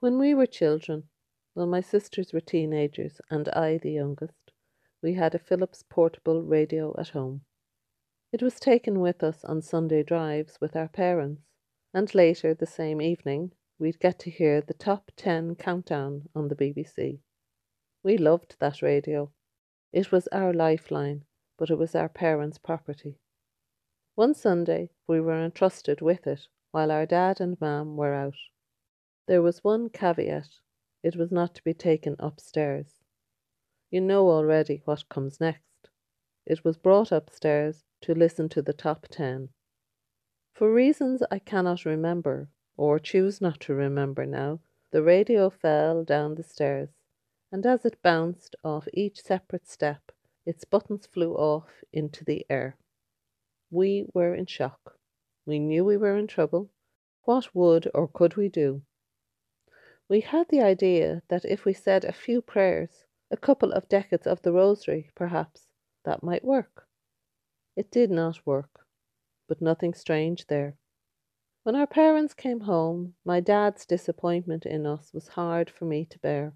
When we were children, well, my sisters were teenagers and I the youngest, we had a Philips portable radio at home. It was taken with us on Sunday drives with our parents, and later the same evening we'd get to hear the top 10 countdown on the BBC. We loved that radio. It was our lifeline, but it was our parents' property. One Sunday we were entrusted with it while our dad and mam were out. There was one caveat: it was not to be taken upstairs. You know already what comes next. It was brought upstairs to listen to the top 10. For reasons I cannot remember, or choose not to remember now, the radio fell down the stairs, and as it bounced off each separate step, its buttons flew off into the air. We were in shock. We knew we were in trouble. What would or could we do? We had the idea that if we said a few prayers, a couple of decades of the rosary, perhaps, that might work. It did not work, but nothing strange there. When our parents came home, my dad's disappointment in us was hard for me to bear.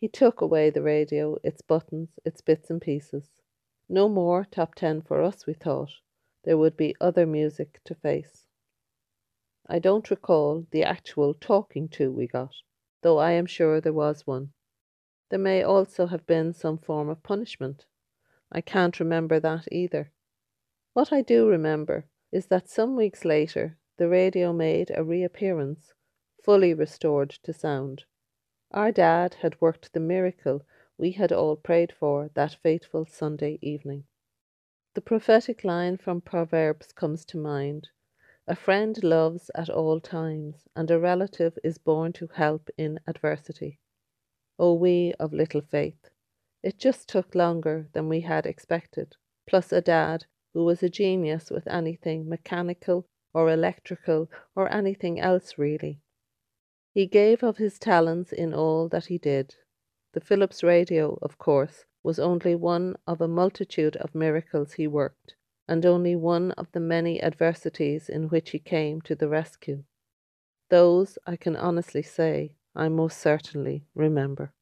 He took away the radio, its buttons, its bits and pieces. No more top 10 for us, we thought. There would be other music to face. I don't recall the actual talking to we got, though I am sure there was one. There may also have been some form of punishment. I can't remember that either. What I do remember is that some weeks later the radio made a reappearance, fully restored to sound. Our dad had worked the miracle we had all prayed for that fateful Sunday evening. The prophetic line from Proverbs comes to mind: "A friend loves at all times, and a relative is born to help in adversity." O we of little faith! It just took longer than we had expected, plus a dad who was a genius with anything mechanical or electrical or anything else really. He gave of his talents in all that he did. The Philips radio, of course, was only one of a multitude of miracles he worked, and only one of the many adversities in which he came to the rescue. Those, I can honestly say, I most certainly remember.